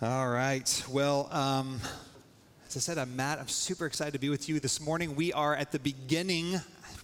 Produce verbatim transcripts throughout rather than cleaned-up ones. All right. Well, um, as I said, I'm Matt. I'm super excited to be with you this morning. We are at the beginning,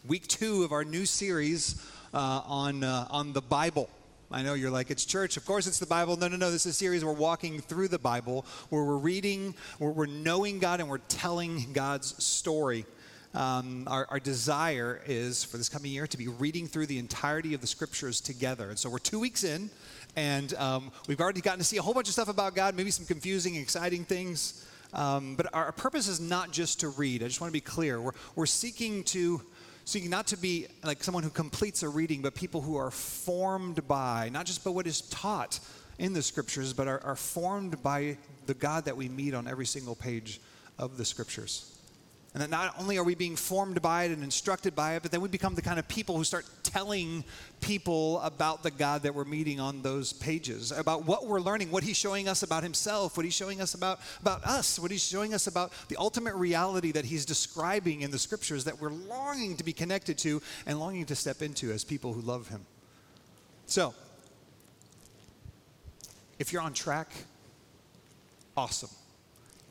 week two of our new series uh, on uh, on the Bible. I know you're like, it's church. Of course, it's the Bible. No, no, no. This is a series we're walking through the Bible, where we're reading, where we're knowing God, and we're telling God's story. Um, our, our desire is for this coming year to be reading through the entirety of the Scriptures together. And so we're two weeks in. And um, we've already gotten to see a whole bunch of stuff about God, maybe some confusing, exciting things. Um, but our purpose is not just to read. I just want to be clear. We're, we're seeking to, seeking not to be like someone who completes a reading, but people who are formed by, not just by what is taught in the Scriptures, but are, are formed by the God that we meet on every single page of the Scriptures. And that not only are we being formed by it and instructed by it, but then we become the kind of people who start telling people about the God that we're meeting on those pages, about what we're learning, what he's showing us about himself, what he's showing us about, about us, what he's showing us about the ultimate reality that he's describing in the Scriptures that we're longing to be connected to and longing to step into as people who love him. So, if you're on track, awesome.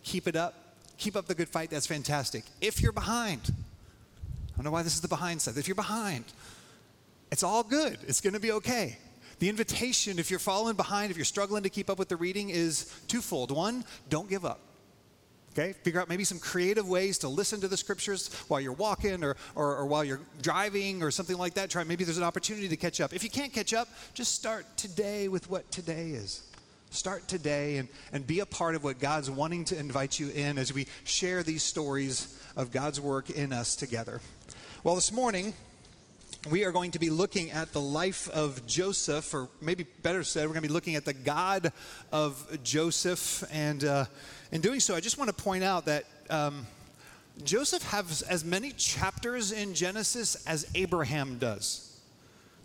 Keep it up. Keep up the good fight. That's fantastic. If you're behind, I don't know why this is the behind side. If you're behind, it's all good. It's going to be okay. The invitation, if you're falling behind, if you're struggling to keep up with the reading, is twofold. One, don't give up. Okay? Figure out maybe some creative ways to listen to the Scriptures while you're walking or, or, or while you're driving or something like that. Try. Maybe there's an opportunity to catch up. If you can't catch up, just start today with what today is. Start today and, and be a part of what God's wanting to invite you in as we share these stories of God's work in us together. Well, this morning, we are going to be looking at the life of Joseph, or maybe better said, we're going to be looking at the God of Joseph. And uh, in doing so, I just want to point out that um, Joseph has as many chapters in Genesis as Abraham does.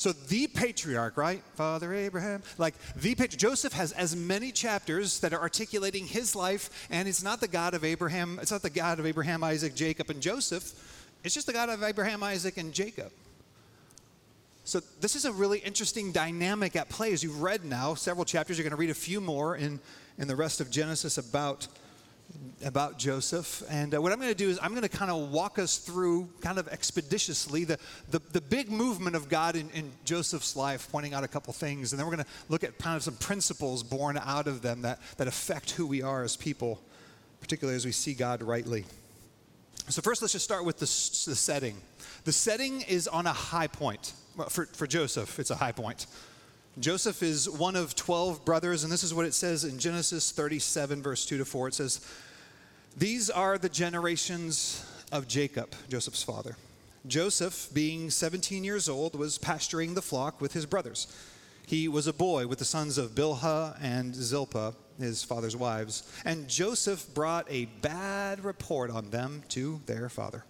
So the patriarch, right? Father Abraham. Like the patriarch. Joseph has as many chapters that are articulating his life, and it's not the God of Abraham. It's not the God of Abraham, Isaac, Jacob, and Joseph. It's just the God of Abraham, Isaac, and Jacob. So this is a really interesting dynamic at play. As you've read now, several chapters. You're going to read a few more in, in the rest of Genesis about about Joseph. And uh, what I'm going to do is I'm going to kind of walk us through kind of expeditiously the, the, the big movement of God in, in Joseph's life, pointing out a couple things. And then we're going to look at kind of some principles born out of them that, that affect who we are as people, particularly as we see God rightly. So first, let's just start with the, the setting. The setting is on a high point. Well, for, for Joseph, it's a high point. Joseph is one of twelve brothers, and this is what it says in Genesis thirty-seven, verse two to four. It says, "These are the generations of Jacob," Joseph's father. "Joseph, being seventeen years old, was pasturing the flock with his brothers. He was a boy with the sons of Bilhah and Zilpah, his father's wives. And Joseph brought a bad report on them to their father.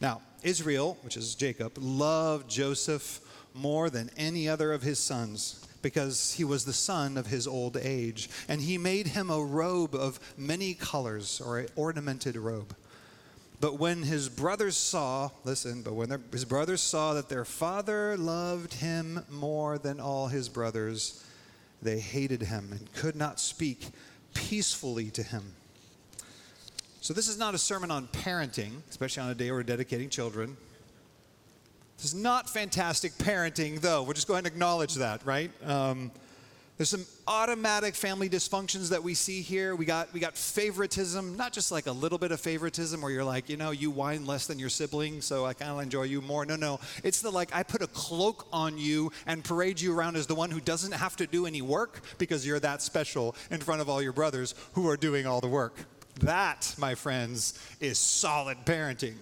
Now, Israel," which is Jacob, "loved Joseph more than any other of his sons, because he was the son of his old age. And he made him a robe of many colors," or an ornamented robe. "But when his brothers saw," listen, "but when their, his brothers saw that their father loved him more than all his brothers, they hated him and could not speak peacefully to him." So this is not a sermon on parenting, especially on a day we're dedicating children. This is not fantastic parenting, though. We'll just go ahead and acknowledge that, right? Um, there's some automatic family dysfunctions that we see here. We got we got favoritism, not just like a little bit of favoritism where you're like, you know, you whine less than your sibling, so I kind of enjoy you more. No, no. It's the like, I put a cloak on you and parade you around as the one who doesn't have to do any work because you're that special in front of all your brothers who are doing all the work. That, my friends, is solid parenting.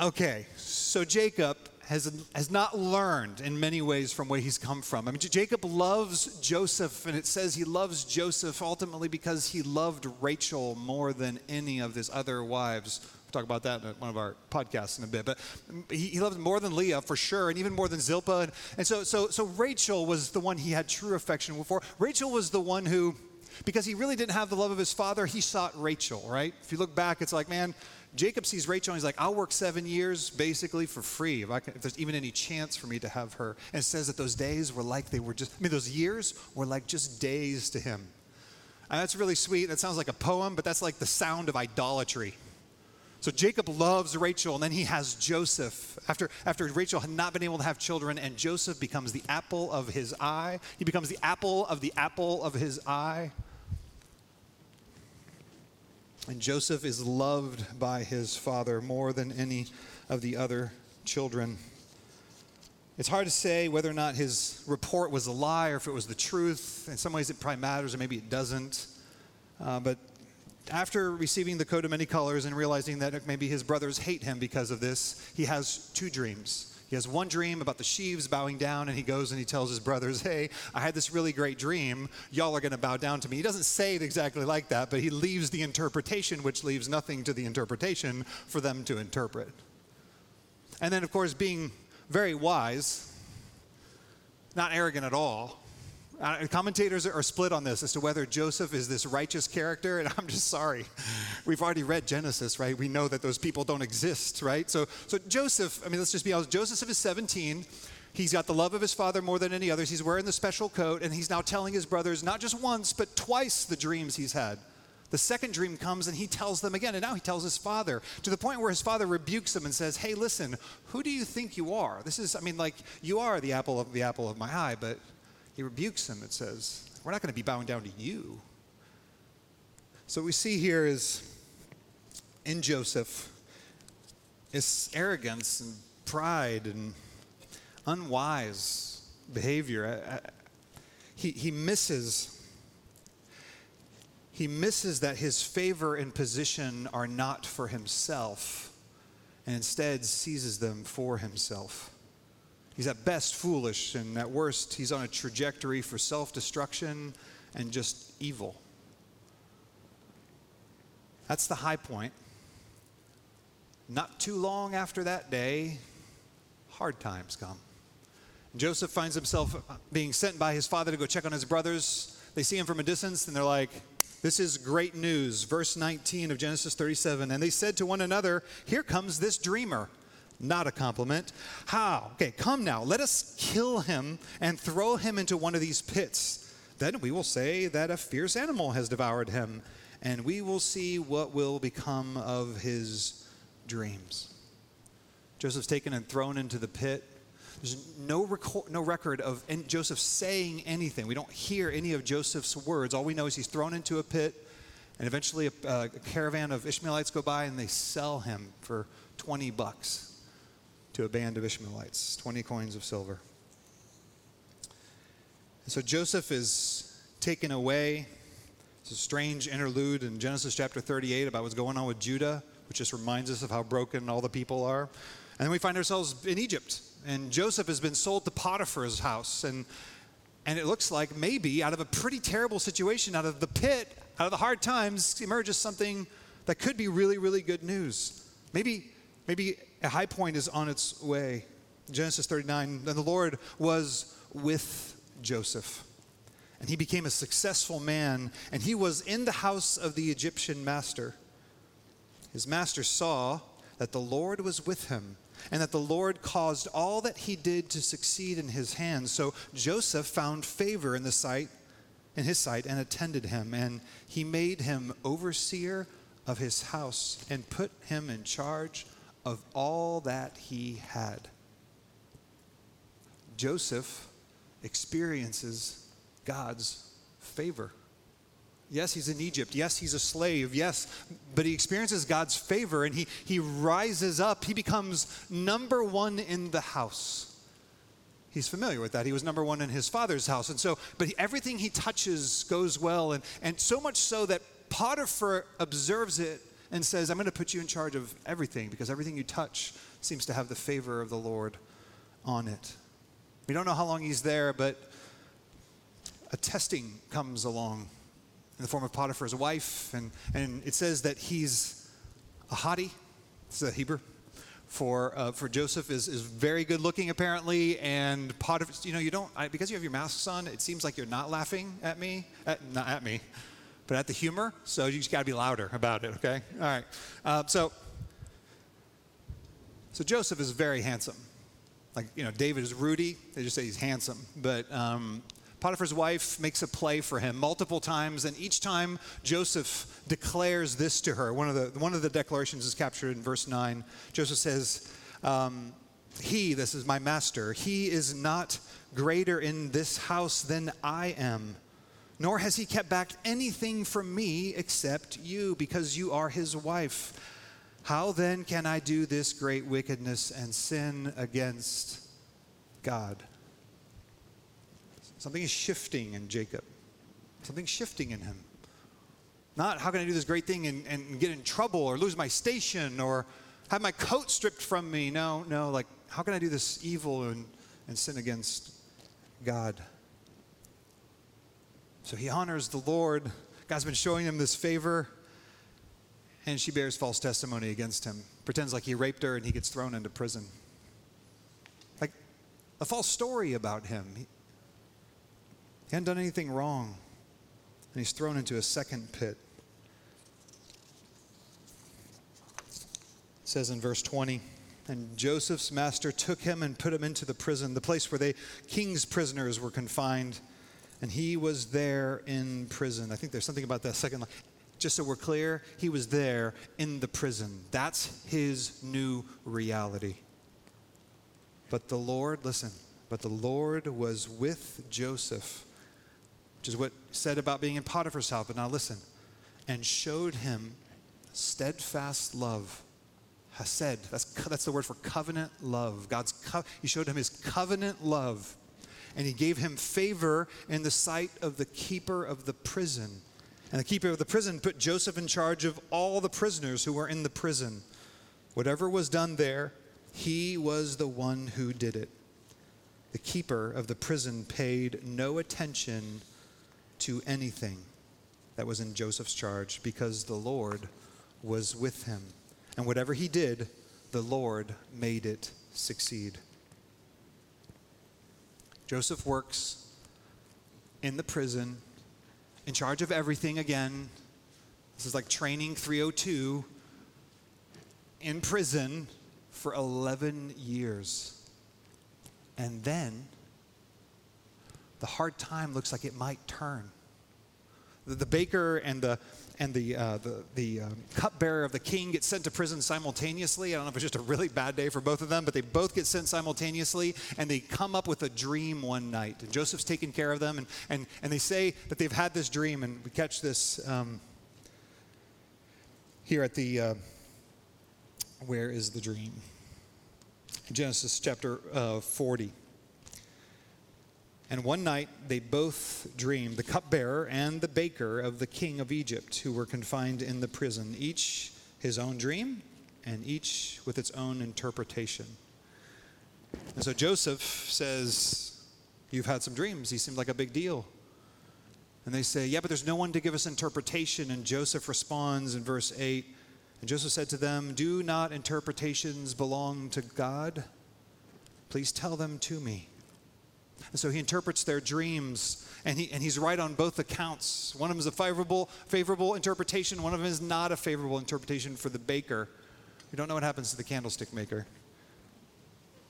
Okay, so Jacob has, has not learned in many ways from where he's come from. I mean, J- Jacob loves Joseph, and it says he loves Joseph ultimately because he loved Rachel more than any of his other wives. We'll talk about that in one of our podcasts in a bit. But he, he loved more than Leah for sure, and even more than Zilpah. And, and so, so, so Rachel was the one he had true affection for. Rachel was the one who, because he really didn't have the love of his father, he sought Rachel, right? If you look back, it's like, man, Jacob sees Rachel, and he's like, I'll work seven years basically for free if, I can, if there's even any chance for me to have her. And it says that those days were like they were just, I mean, those years were like just days to him. And that's really sweet. That sounds like a poem, but that's like the sound of idolatry. So Jacob loves Rachel, and then he has Joseph. After, after Rachel had not been able to have children, and Joseph becomes the apple of his eye. He becomes the apple of the apple of his eye. And Joseph is loved by his father more than any of the other children. It's hard to say whether or not his report was a lie or if it was the truth. In some ways it probably matters, or maybe it doesn't. Uh, but after receiving the coat of many colors and realizing that maybe his brothers hate him because of this, he has two dreams. He has one dream about the sheaves bowing down, and he goes and he tells his brothers, hey, I had this really great dream. Y'all are going to bow down to me. He doesn't say it exactly like that, but he leaves the interpretation, which leaves nothing to the interpretation for them to interpret. And then, of course, being very wise, not arrogant at all. Uh, commentators are split on this as to whether Joseph is this righteous character, and I'm just sorry. We've already read Genesis, right? We know that those people don't exist, right? So, so Joseph, I mean, let's just be honest. Joseph is seventeen. He's got the love of his father more than any others. He's wearing the special coat, and he's now telling his brothers not just once, but twice the dreams he's had. The second dream comes, and he tells them again, and now he tells his father, to the point where his father rebukes him and says, hey, listen, who do you think you are? This is, I mean, like, you are the apple of the apple of my eye, but... He rebukes him and says, we're not going to be bowing down to you. So what we see here is in Joseph is arrogance and pride and unwise behavior. I, I, he, he misses he misses that his favor and position are not for himself, and instead seizes them for himself. He's at best foolish, and at worst, he's on a trajectory for self-destruction and just evil. That's the high point. Not too long after that day, hard times come. Joseph finds himself being sent by his father to go check on his brothers. They see him from a distance, and they're like, this is great news. Verse nineteen of Genesis thirty-seven, and they said to one another, here comes this dreamer. Not a compliment. How? Okay, come now, let us kill him and throw him into one of these pits. Then we will say that a fierce animal has devoured him, and we will see what will become of his dreams. Joseph's taken and thrown into the pit. There's no, record, no record of Joseph saying anything. We don't hear any of Joseph's words. All we know is he's thrown into a pit, and eventually a, a caravan of Ishmaelites go by, and they sell him for twenty bucks. To a band of Ishmaelites, twenty coins of silver. And so Joseph is taken away. It's a strange interlude in Genesis chapter thirty-eight about what's going on with Judah, which just reminds us of how broken all the people are. And then we find ourselves in Egypt, and Joseph has been sold to Potiphar's house, and and it looks like maybe out of a pretty terrible situation, out of the pit, out of the hard times, emerges something that could be really, really good news. Maybe, maybe... A high point is on its way. Genesis thirty-nine, and the Lord was with Joseph, and he became a successful man, and he was in the house of the Egyptian master. His master saw that the Lord was with him, and that the Lord caused all that he did to succeed in his hands. So Joseph found favor in the sight, in his sight, and attended him, and he made him overseer of his house, and put him in charge of all that he had. Joseph experiences God's favor. Yes, he's in Egypt. Yes, he's a slave. Yes, but he experiences God's favor, and he, he rises up. He becomes number one in the house. He's familiar with that. He was number one in his father's house. And so, but he, everything he touches goes well, and, and so much so that Potiphar observes it and says, I'm going to put you in charge of everything, because everything you touch seems to have the favor of the Lord on it. We don't know how long he's there, but a testing comes along in the form of Potiphar's wife, and, and it says that he's a hottie. It's the Hebrew for uh, for Joseph is, is very good looking apparently, and Potiphar, you know, you don't, I, because you have your masks on, it seems like you're not laughing at me, at, not at me, but at the humor, so you just got to be louder about it, okay? All right. Uh, so, so Joseph is very handsome. Like, you know, David is Rudy. They just say he's handsome. But um, Potiphar's wife makes a play for him multiple times, and each time Joseph declares this to her. One of the, one of the declarations is captured in verse nine. Joseph says, um, he, this is my master, he is not greater in this house than I am, nor has he kept back anything from me except you, because you are his wife. How then can I do this great wickedness and sin against God? Something is shifting in Jacob. Something's shifting in him. Not how can I do this great thing and, and get in trouble or lose my station or have my coat stripped from me. No, no, like how can I do this evil and, and sin against God? So he honors the Lord. God's been showing him this favor. And she bears false testimony against him, pretends like he raped her, and he gets thrown into prison. Like a false story about him. He, he hadn't done anything wrong, and he's thrown into a second pit. It says in verse twenty, and Joseph's master took him and put him into the prison, the place where the king's prisoners were confined, and he was there in prison. I think there's something about that second line. Just so we're clear, he was there in the prison. That's his new reality. But the Lord, listen, but the Lord was with Joseph, which is what said about being in Potiphar's house. But now listen, and showed him steadfast love. Hesed, that's, that's the word for covenant love. God's co- He showed him his covenant love, and he gave him favor in the sight of the keeper of the prison. And the keeper of the prison put Joseph in charge of all the prisoners who were in the prison. Whatever was done there, he was the one who did it. The keeper of the prison paid no attention to anything that was in Joseph's charge because the Lord was with him. And whatever he did, the Lord made it succeed. Joseph works in the prison, in charge of everything again. This is like training three oh two in prison for eleven years. And then the hard time looks like it might turn. The, the baker and the and the uh, the, the um, cupbearer of the king get sent to prison simultaneously. I don't know if it's just a really bad day for both of them, but they both get sent simultaneously, and they come up with a dream one night. And Joseph's taking care of them, and and and they say that they've had this dream, and we catch this um, here at the, uh, where is the dream? In Genesis chapter uh, forty. And one night they both dreamed, the cupbearer and the baker of the king of Egypt, who were confined in the prison, each his own dream and each with its own interpretation. And so Joseph says, you've had some dreams. He seemed like a big deal. And they say, yeah, but there's no one to give us interpretation. And Joseph responds in verse eight, and Joseph said to them, do not interpretations belong to God? Please tell them to me. And so he interprets their dreams, and he and he's right on both accounts. One of them is a favorable favorable interpretation. One of them is not a favorable interpretation for the baker. We don't know what happens to the candlestick maker.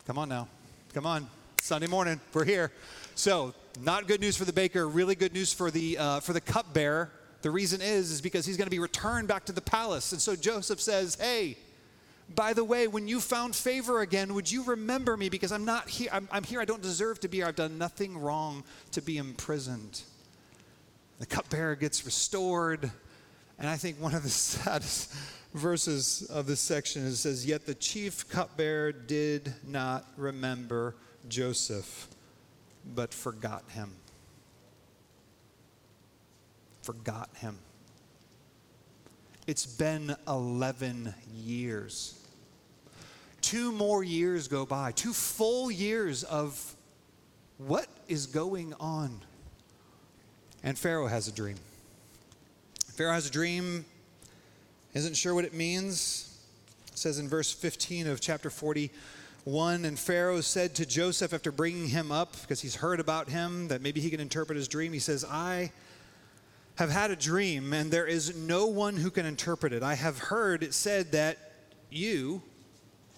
Come on now. Come on. Sunday morning. We're here. So not good news for the baker. Really good news for the uh, for the cupbearer. The reason is, is because he's going to be returned back to the palace. And so Joseph says, hey, by the way, when you found favor again, would you remember me? Because I'm not here. I'm, I'm here. I don't deserve to be here. I've done nothing wrong to be imprisoned. The cupbearer gets restored. And I think one of the saddest verses of this section is, it says, yet the chief cupbearer did not remember Joseph, but forgot him. Forgot him. It's been eleven years. Two more years go by, two full years of what is going on. And Pharaoh has a dream. Pharaoh has a dream, isn't sure what it means. It says in verse fifteen of chapter forty-one, and Pharaoh said to Joseph after bringing him up, because he's heard about him, that maybe he can interpret his dream, he says, I have had a dream, and there is no one who can interpret it. I have heard it said that you,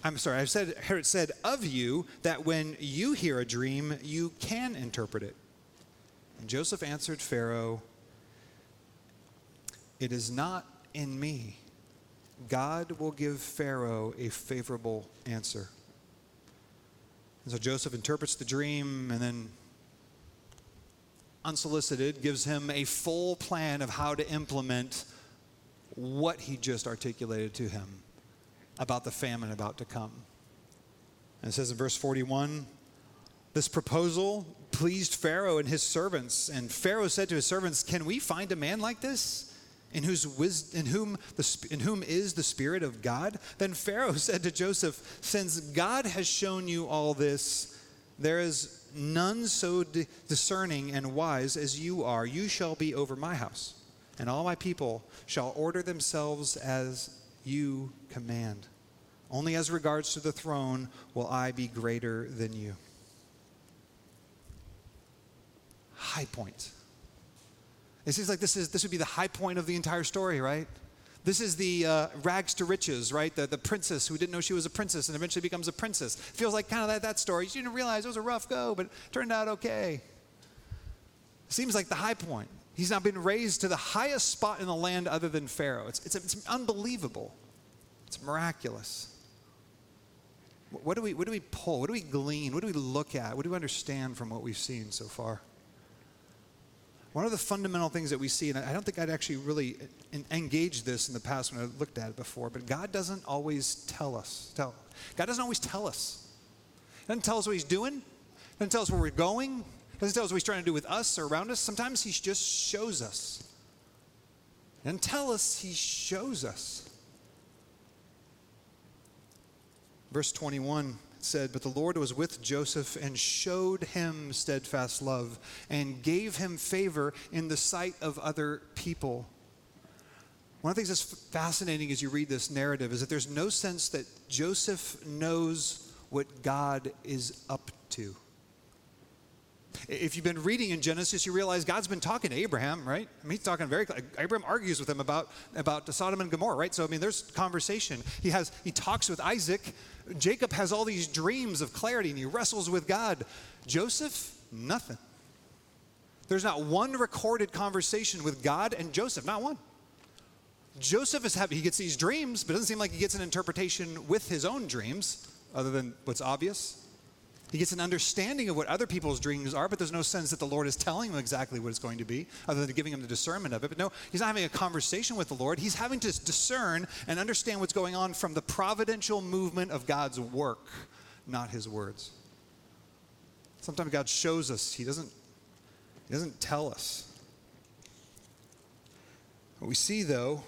I'm sorry, I've said, heard it said of you that when you hear a dream, you can interpret it. Joseph answered Pharaoh, "It is not in me. God will give Pharaoh a favorable answer." And so Joseph interprets the dream and then, unsolicited, gives him a full plan of how to implement what he just articulated to him about the famine about to come. And it says in verse forty-one, this proposal pleased Pharaoh and his servants. And Pharaoh said to his servants, "Can we find a man like this? In whose wisdom, in whom the, in whom is the Spirit of God?" Then Pharaoh said to Joseph, "Since God has shown you all this, there is none so de- discerning and wise as you are. You shall be over my house, and all my people shall order themselves as you command. Only as regards to the throne will I be greater than you." High point. It seems like this is this would be the high point of the entire story, right? This is the uh, rags to riches, right? The, the princess who didn't know she was a princess and eventually becomes a princess. Feels like kind of that, that story. She didn't realize it was a rough go, but it turned out okay. Seems like the high point. He's now been raised to the highest spot in the land other than Pharaoh. It's, it's, it's unbelievable. It's miraculous. What do we, what do we pull? What do we glean? What do we look at? What do we understand from what we've seen so far? One of the fundamental things that we see, and I don't think I'd actually really engaged this in the past when I looked at it before, but God doesn't always tell us. Tell. God doesn't always tell us. He doesn't tell us what he's doing. He doesn't tell us where we're going. He doesn't tell us what he's trying to do with us or around us. Sometimes he just shows us. He doesn't tell us, he shows us. Verse twenty-one said, "But the Lord was with Joseph and showed him steadfast love and gave him favor in the sight of other people." One of the things that's fascinating as you read this narrative is that there's no sense that Joseph knows what God is up to. If you've been reading in Genesis, you realize God's been talking to Abraham, right? I mean, he's talking very clearly. Abraham argues with him about, about Sodom and Gomorrah, right? So, I mean, there's conversation. He has he talks with Isaac. Jacob has all these dreams of clarity, and he wrestles with God. Joseph, nothing. There's not one recorded conversation with God and Joseph, not one. Joseph is happy. He gets these dreams, but it doesn't seem like he gets an interpretation with his own dreams, other than what's obvious. He gets an understanding of what other people's dreams are, but there's no sense that the Lord is telling him exactly what it's going to be, other than giving him the discernment of it. But no, he's not having a conversation with the Lord. He's having to discern and understand what's going on from the providential movement of God's work, not his words. Sometimes God shows us. He doesn't, he doesn't tell us. What we see, though,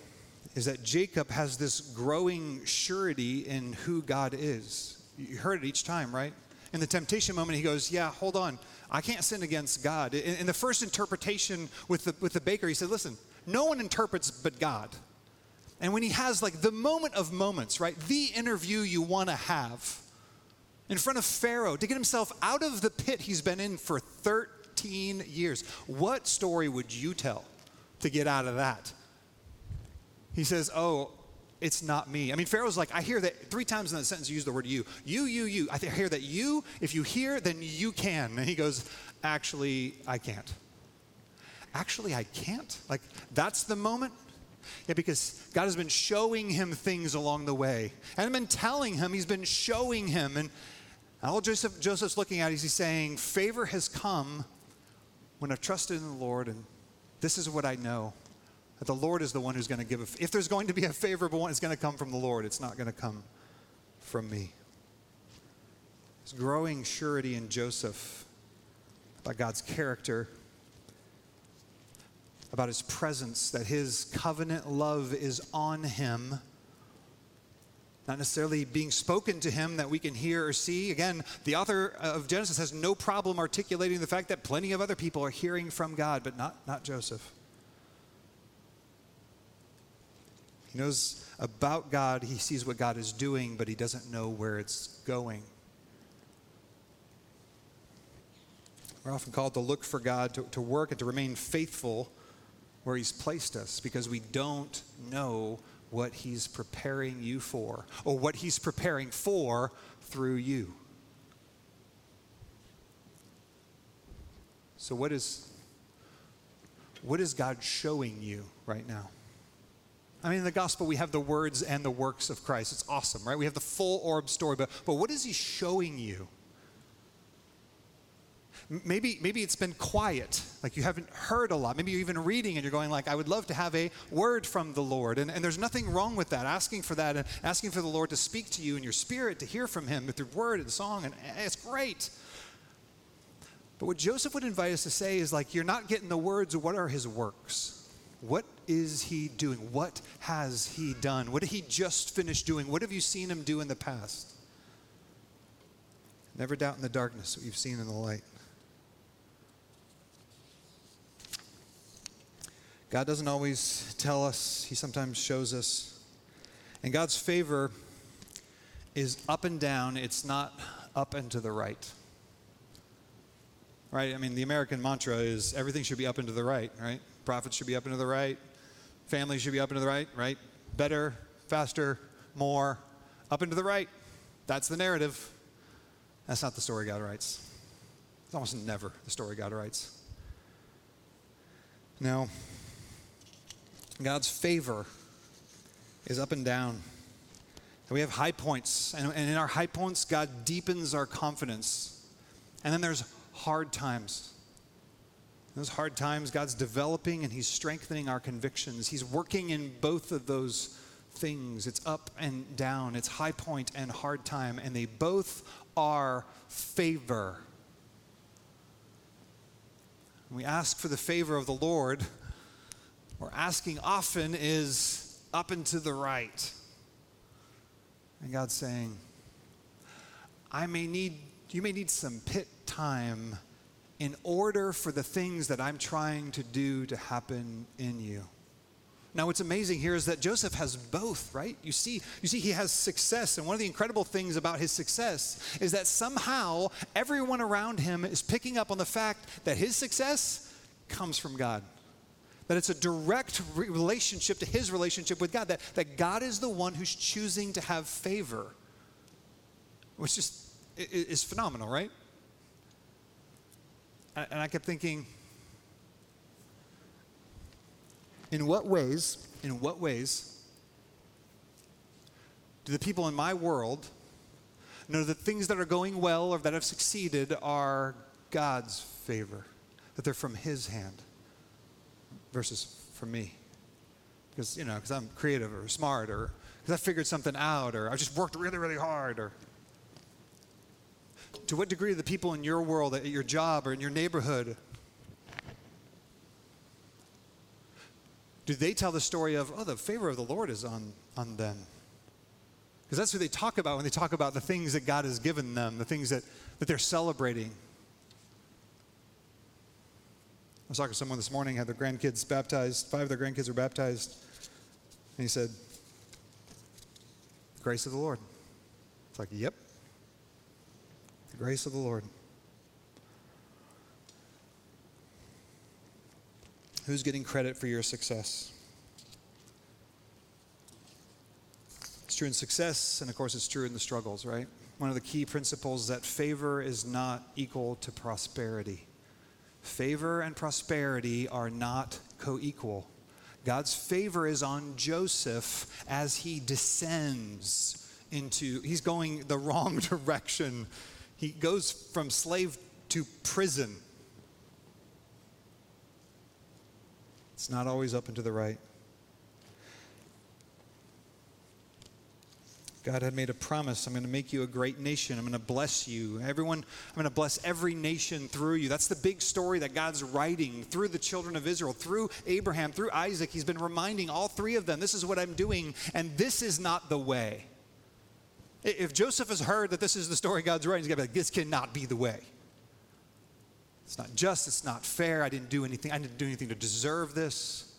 is that Jacob has this growing surety in who God is. You heard it each time, right? In the temptation moment, he goes, yeah, hold on. I can't sin against God. In, in the first interpretation with the, with the baker, he said, listen, no one interprets but God. And when he has like the moment of moments, right, the interview you want to have in front of Pharaoh to get himself out of the pit he's been in for thirteen years, what story would you tell to get out of that? He says, oh, it's not me. I mean, Pharaoh's like, I hear that three times in that sentence you use the word you. You, you, you. I hear that you, if you hear, then you can. And he goes, actually, I can't. Actually, I can't? Like, that's the moment? Yeah, because God has been showing him things along the way. And I've been telling him, he's been showing him. And all Joseph, Joseph's looking at is he's saying, favor has come when I've trusted in the Lord, and this is what I know. That the Lord is the one who's going to give a, if there's going to be a favorable one, it's going to come from the Lord. It's not going to come from me. This growing surety in Joseph about God's character, about his presence, that his covenant love is on him, not necessarily being spoken to him that we can hear or see. Again, the author of Genesis has no problem articulating the fact that plenty of other people are hearing from God, but not, not Joseph. He knows about God, he sees what God is doing, but he doesn't know where it's going. We're often called to look for God, to, to work and to remain faithful where he's placed us because we don't know what he's preparing you for or what he's preparing for through you. So what is What is God showing you right now? I mean, in the gospel, we have the words and the works of Christ. It's awesome, right? We have the full orb story, but, but what is he showing you? Maybe, maybe it's been quiet, like you haven't heard a lot. Maybe you're even reading and you're going like, I would love to have a word from the Lord. And, and there's nothing wrong with that, asking for that, and asking for the Lord to speak to you in your spirit, to hear from him through word and song, and it's great. But what Joseph would invite us to say is like, you're not getting the words. What are his works? What is he doing? What has he done? What did he just finish doing? What have you seen him do in the past? Never doubt in the darkness what you've seen in the light. God doesn't always tell us. He sometimes shows us. And God's favor is up and down. It's not up and to the right. Right? I mean, the American mantra is everything should be up and to the right, right? Profits should be up and to the right. Families should be up and to the right, right? Better, faster, more, up and to the right. That's the narrative. That's not the story God writes. It's almost never the story God writes. No. God's favor is up and down. And we have high points. And, and in our high points, God deepens our confidence. And then there's hard times. In those hard times, God's developing and he's strengthening our convictions. He's working in both of those things. It's up and down. It's high point and hard time. And they both are favor. When we ask for the favor of the Lord, we're asking often is up and to the right. And God's saying, I may need, you may need some pit time in order for the things that I'm trying to do to happen in you. Now, what's amazing here is that Joseph has both, right? You see, you see, he has success. And one of the incredible things about his success is that somehow everyone around him is picking up on the fact that his success comes from God. That it's a direct relationship to his relationship with God, that, that God is the one who's choosing to have favor, which just is phenomenal, right? And I kept thinking, in what ways, in what ways do the people in my world know that things that are going well or that have succeeded are God's favor, that they're from his hand? Versus from me, because, you know, because I'm creative or smart or because I figured something out or I just worked really, really hard. Or to what degree do the people in your world, at your job or in your neighborhood, do they tell the story of, oh, the favor of the Lord is on, on them? Because that's what they talk about when they talk about the things that God has given them, the things that, that they're celebrating. I was talking to someone this morning, had their grandkids baptized. Five of their grandkids were baptized. And he said, the grace of the Lord. It's like, yep. The grace of the Lord. Who's getting credit for your success? It's true in success, and of course it's true in the struggles, right? One of the key principles is that favor is not equal to prosperity. Favor and prosperity are not co-equal. God's favor is on Joseph as he descends into, he's going the wrong direction. He goes from slave to prison. It's not always up and to the right. God had made a promise. I'm going to make you a great nation. I'm going to bless you. Everyone, I'm going to bless every nation through you. That's the big story that God's writing through the children of Israel, through Abraham, through Isaac. He's been reminding all three of them, this is what I'm doing, and this is not the way. If Joseph has heard that this is the story God's writing, he's going to be like, this cannot be the way. It's not just, it's not fair. I didn't do anything. I didn't do anything to deserve this.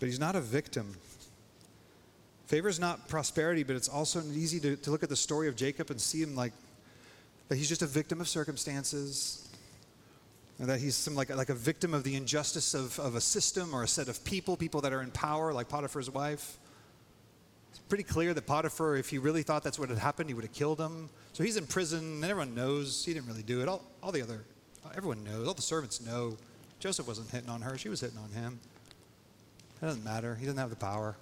But he's not a victim. Favor is not prosperity, but it's also easy to, to look at the story of Jacob and see him like that he's just a victim of circumstances, and that he's some like, like a victim of the injustice of, of a system or a set of people, people that are in power, like Potiphar's wife. It's pretty clear that Potiphar, if he really thought that's what had happened, he would have killed him. So he's in prison, and everyone knows he didn't really do it. All, all the other Everyone knows, all the servants know, Joseph wasn't hitting on her, she was hitting on him. It doesn't matter, he doesn't have the power.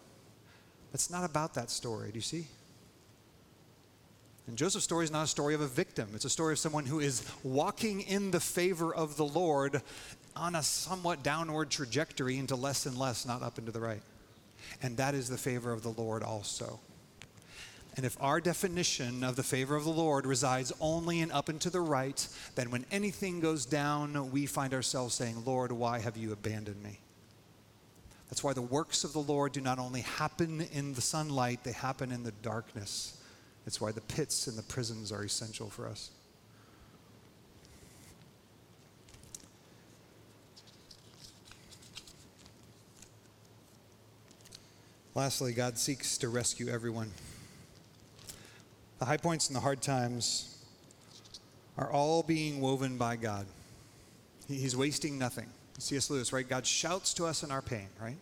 It's not about that story, do you see? And Joseph's story is not a story of a victim. It's a story of someone who is walking in the favor of the Lord on a somewhat downward trajectory into less and less, not up and to the right. And that is the favor of the Lord also. And if our definition of the favor of the Lord resides only in up and to the right, then when anything goes down, we find ourselves saying, Lord, why have you abandoned me? That's why the works of the Lord do not only happen in the sunlight, they happen in the darkness. It's why the pits and the prisons are essential for us. Lastly, God seeks to rescue everyone. The high points and the hard times are all being woven by God. He's wasting nothing. C S Lewis, right? God shouts to us in our pain, right?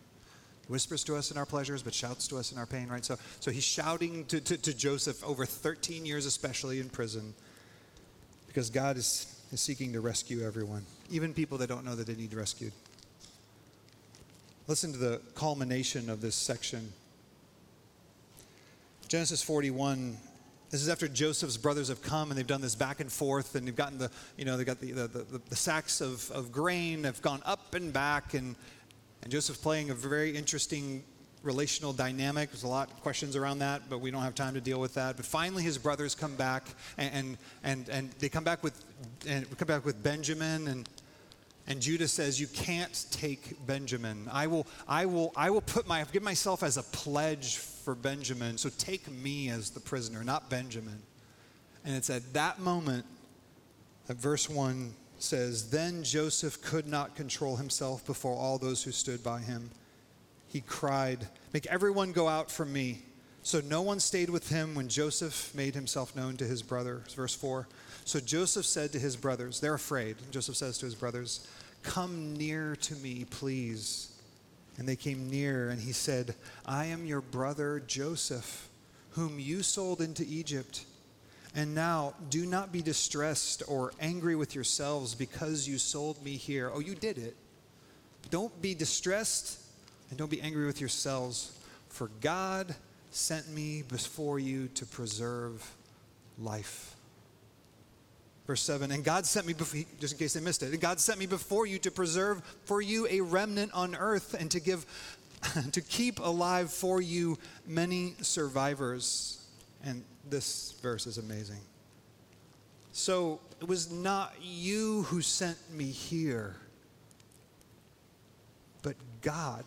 He whispers to us in our pleasures, but shouts to us in our pain, right? So, so he's shouting to, to, to Joseph over thirteen years, especially in prison, because God is, is seeking to rescue everyone, even people that don't know that they need rescued. Listen to the culmination of this section. Genesis forty-one. This is after Joseph's brothers have come and they've done this back and forth, and they've gotten the, you know, they've got the, the, the, the sacks of, of grain, have gone up and back, and, and Joseph's playing a very interesting relational dynamic. There's a lot of questions around that, but we don't have time to deal with that. But finally his brothers come back, and and and, and they come back with and come back with Benjamin, and and Judah says, you can't take Benjamin. I will, I will, I will put my give myself as a pledge for Benjamin, so take me as the prisoner, not Benjamin. And it's at that moment that verse one says, then Joseph could not control himself before all those who stood by him. He cried, make everyone go out from me. So no one stayed with him when Joseph made himself known to his brothers. Verse four. So Joseph said to his brothers, they're afraid. Joseph says to his brothers, come near to me, please. And they came near, and he said, I am your brother Joseph, whom you sold into Egypt. And now do not be distressed or angry with yourselves because you sold me here. Oh, you did it. Don't be distressed and don't be angry with yourselves, for God sent me before you to preserve life. Verse seven, and God sent me, before, just in case they missed it, and God sent me before you to preserve for you a remnant on earth and to give, to keep alive for you many survivors. And this verse is amazing. So it was not you who sent me here, but God.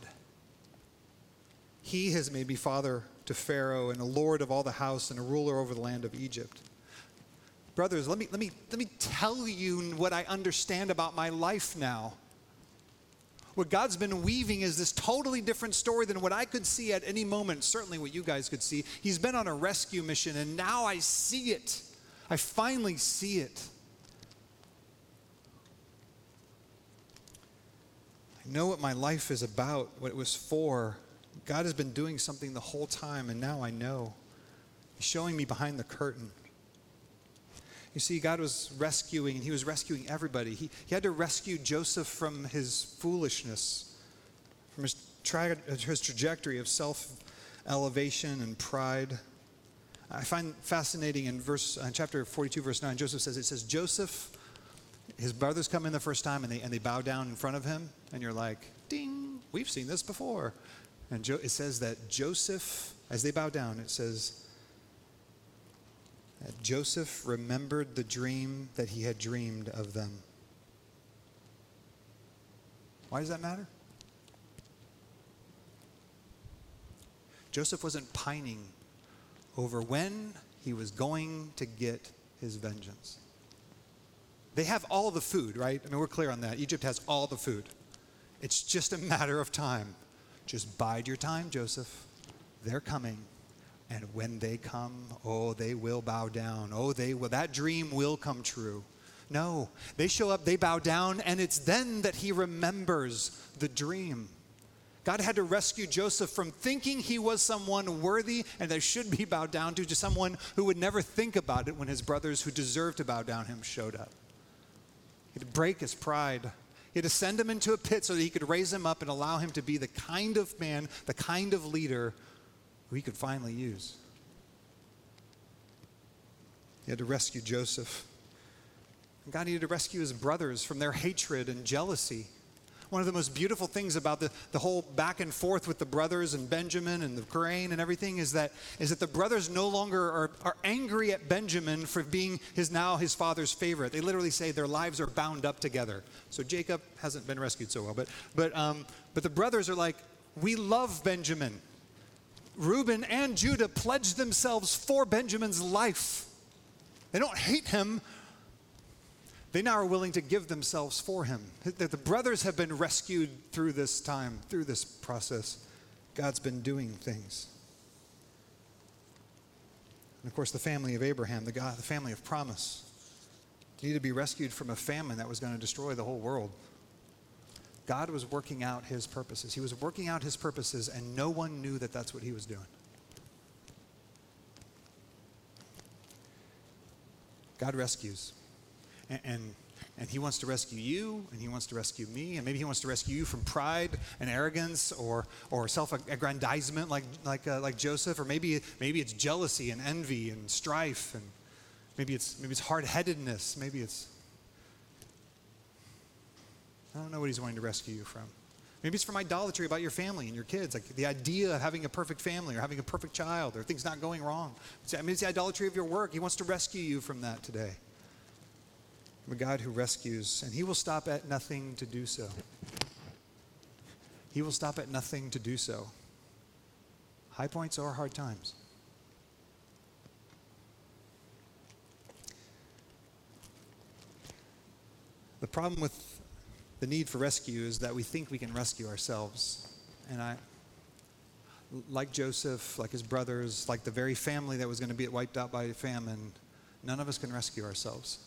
He has made me father to Pharaoh and a lord of all the house and a ruler over the land of Egypt. Brothers, let me let me let me tell you what I understand about my life now. What God's been weaving is this totally different story than what I could see at any moment, certainly what you guys could see. He's been on a rescue mission, and now I see it. I finally see it. I know what my life is about, what it was for. God has been doing something the whole time, and now I know. He's showing me behind the curtain. You see, God was rescuing, and he was rescuing everybody. He, he had to rescue Joseph from his foolishness, from his, tra- his trajectory of self-elevation and pride. I find fascinating in verse, in chapter forty-two, verse nine, Joseph says, it says, Joseph, his brothers come in the first time, and they, and they bow down in front of him, and you're like, ding, we've seen this before. And it says that Joseph, as they bow down, it says that Joseph remembered the dream that he had dreamed of them. Why does that matter? Joseph wasn't pining over when he was going to get his vengeance. They have all the food, right? I mean, we're clear on that. Egypt has all the food. It's just a matter of time. Just bide your time, Joseph. They're coming. And when they come, oh, they will bow down. Oh, they will. That dream will come true. No, they show up, they bow down, and it's then that he remembers the dream. God had to rescue Joseph from thinking he was someone worthy and that should be bowed down to, to someone who would never think about it when his brothers who deserved to bow down him showed up. He had to break his pride. He had to send him into a pit so that he could raise him up and allow him to be the kind of man, the kind of leader who he could finally use. He had to rescue Joseph. And God needed to rescue his brothers from their hatred and jealousy. One of the most beautiful things about the, the whole back and forth with the brothers and Benjamin and the grain and everything is that is that the brothers no longer are, are angry at Benjamin for being his now his father's favorite. They literally say their lives are bound up together. So Jacob hasn't been rescued so well, but but um, but the brothers are like, we love Benjamin. Reuben and Judah pledged themselves for Benjamin's life. They don't hate him. They now are willing to give themselves for him. That the brothers have been rescued through this time, through this process. God's been doing things. And of course, the family of Abraham, the, God, the family of promise, needed to be rescued from a famine that was going to destroy the whole world. God was working out his purposes. He was working out his purposes, and no one knew that that's what he was doing. God rescues. And, and and he wants to rescue you, and he wants to rescue me, and maybe he wants to rescue you from pride and arrogance or or self-aggrandizement like like uh, like Joseph, or maybe maybe it's jealousy and envy and strife, and maybe it's maybe it's hard-headedness, maybe it's I don't know what he's wanting to rescue you from. Maybe it's from idolatry about your family and your kids, like the idea of having a perfect family or having a perfect child or things not going wrong. It's, I mean, it's the idolatry of your work. He wants to rescue you from that today. A God who rescues, and he will stop at nothing to do so. He will stop at nothing to do so. High points or hard times. The problem with the need for rescue is that we think we can rescue ourselves. And I, like Joseph, like his brothers, like the very family that was going to be wiped out by famine, none of us can rescue ourselves.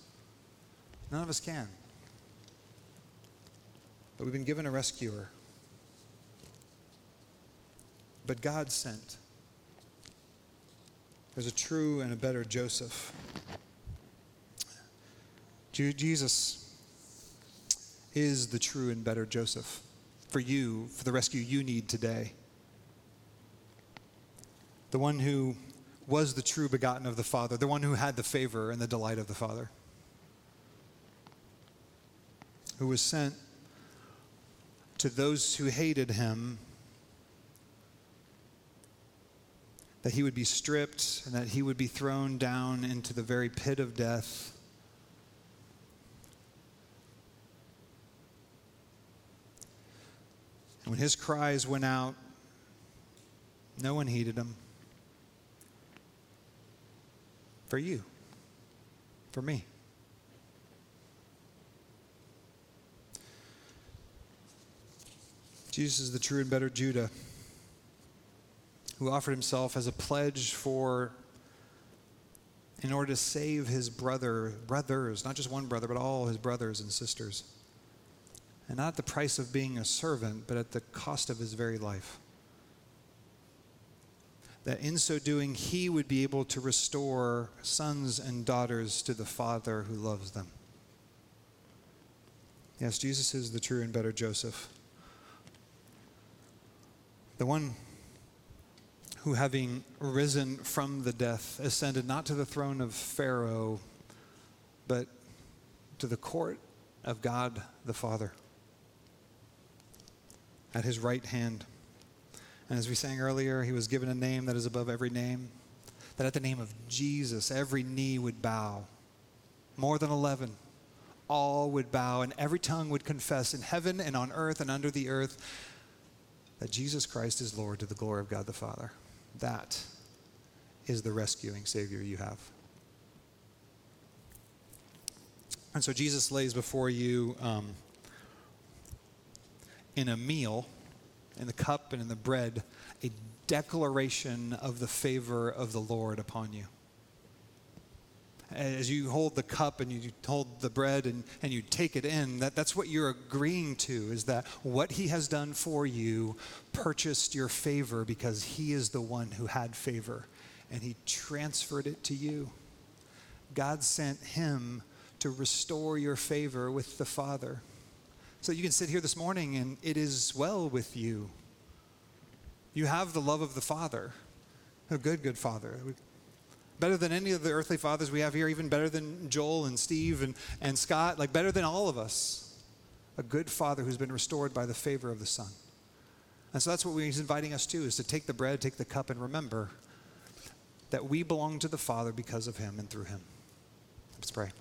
None of us can. But we've been given a rescuer. But God sent. There's a true and a better Joseph. Jesus is the true and better Joseph for you, for the rescue you need today. The one who was the true begotten of the Father, the one who had the favor and the delight of the Father, who was sent to those who hated him, that he would be stripped and that he would be thrown down into the very pit of death, and when his cries went out, no one heeded him. For you, for me. Jesus is the true and better Judah, who offered himself as a pledge for, in order to save his brother, brothers, not just one brother, but all his brothers and sisters. And not at the price of being a servant, but at the cost of his very life. That in so doing, he would be able to restore sons and daughters to the Father who loves them. Yes, Jesus is the true and better Joseph. The one who, having risen from the death, ascended not to the throne of Pharaoh, but to the court of God the Father, at his right hand. And as we sang earlier, he was given a name that is above every name, that at the name of Jesus, every knee would bow, more than eleven. All would bow, and every tongue would confess in heaven and on earth and under the earth, that Jesus Christ is Lord, to the glory of God the Father. That is the rescuing Savior you have. And so Jesus lays before you um, in a meal, in the cup and in the bread, a declaration of the favor of the Lord upon you. As you hold the cup and you hold the bread and, and you take it in, that, that's what you're agreeing to, is that what he has done for you purchased your favor, because he is the one who had favor and he transferred it to you. God sent him to restore your favor with the Father. So you can sit here this morning and it is well with you. You have the love of the Father, a good, good Father. Better than any of the earthly fathers we have here, even better than Joel and Steve and, and Scott, like better than all of us. A good Father who's been restored by the favor of the Son. And so that's what he's inviting us to, is to take the bread, take the cup, and remember that we belong to the Father because of him and through him. Let's pray.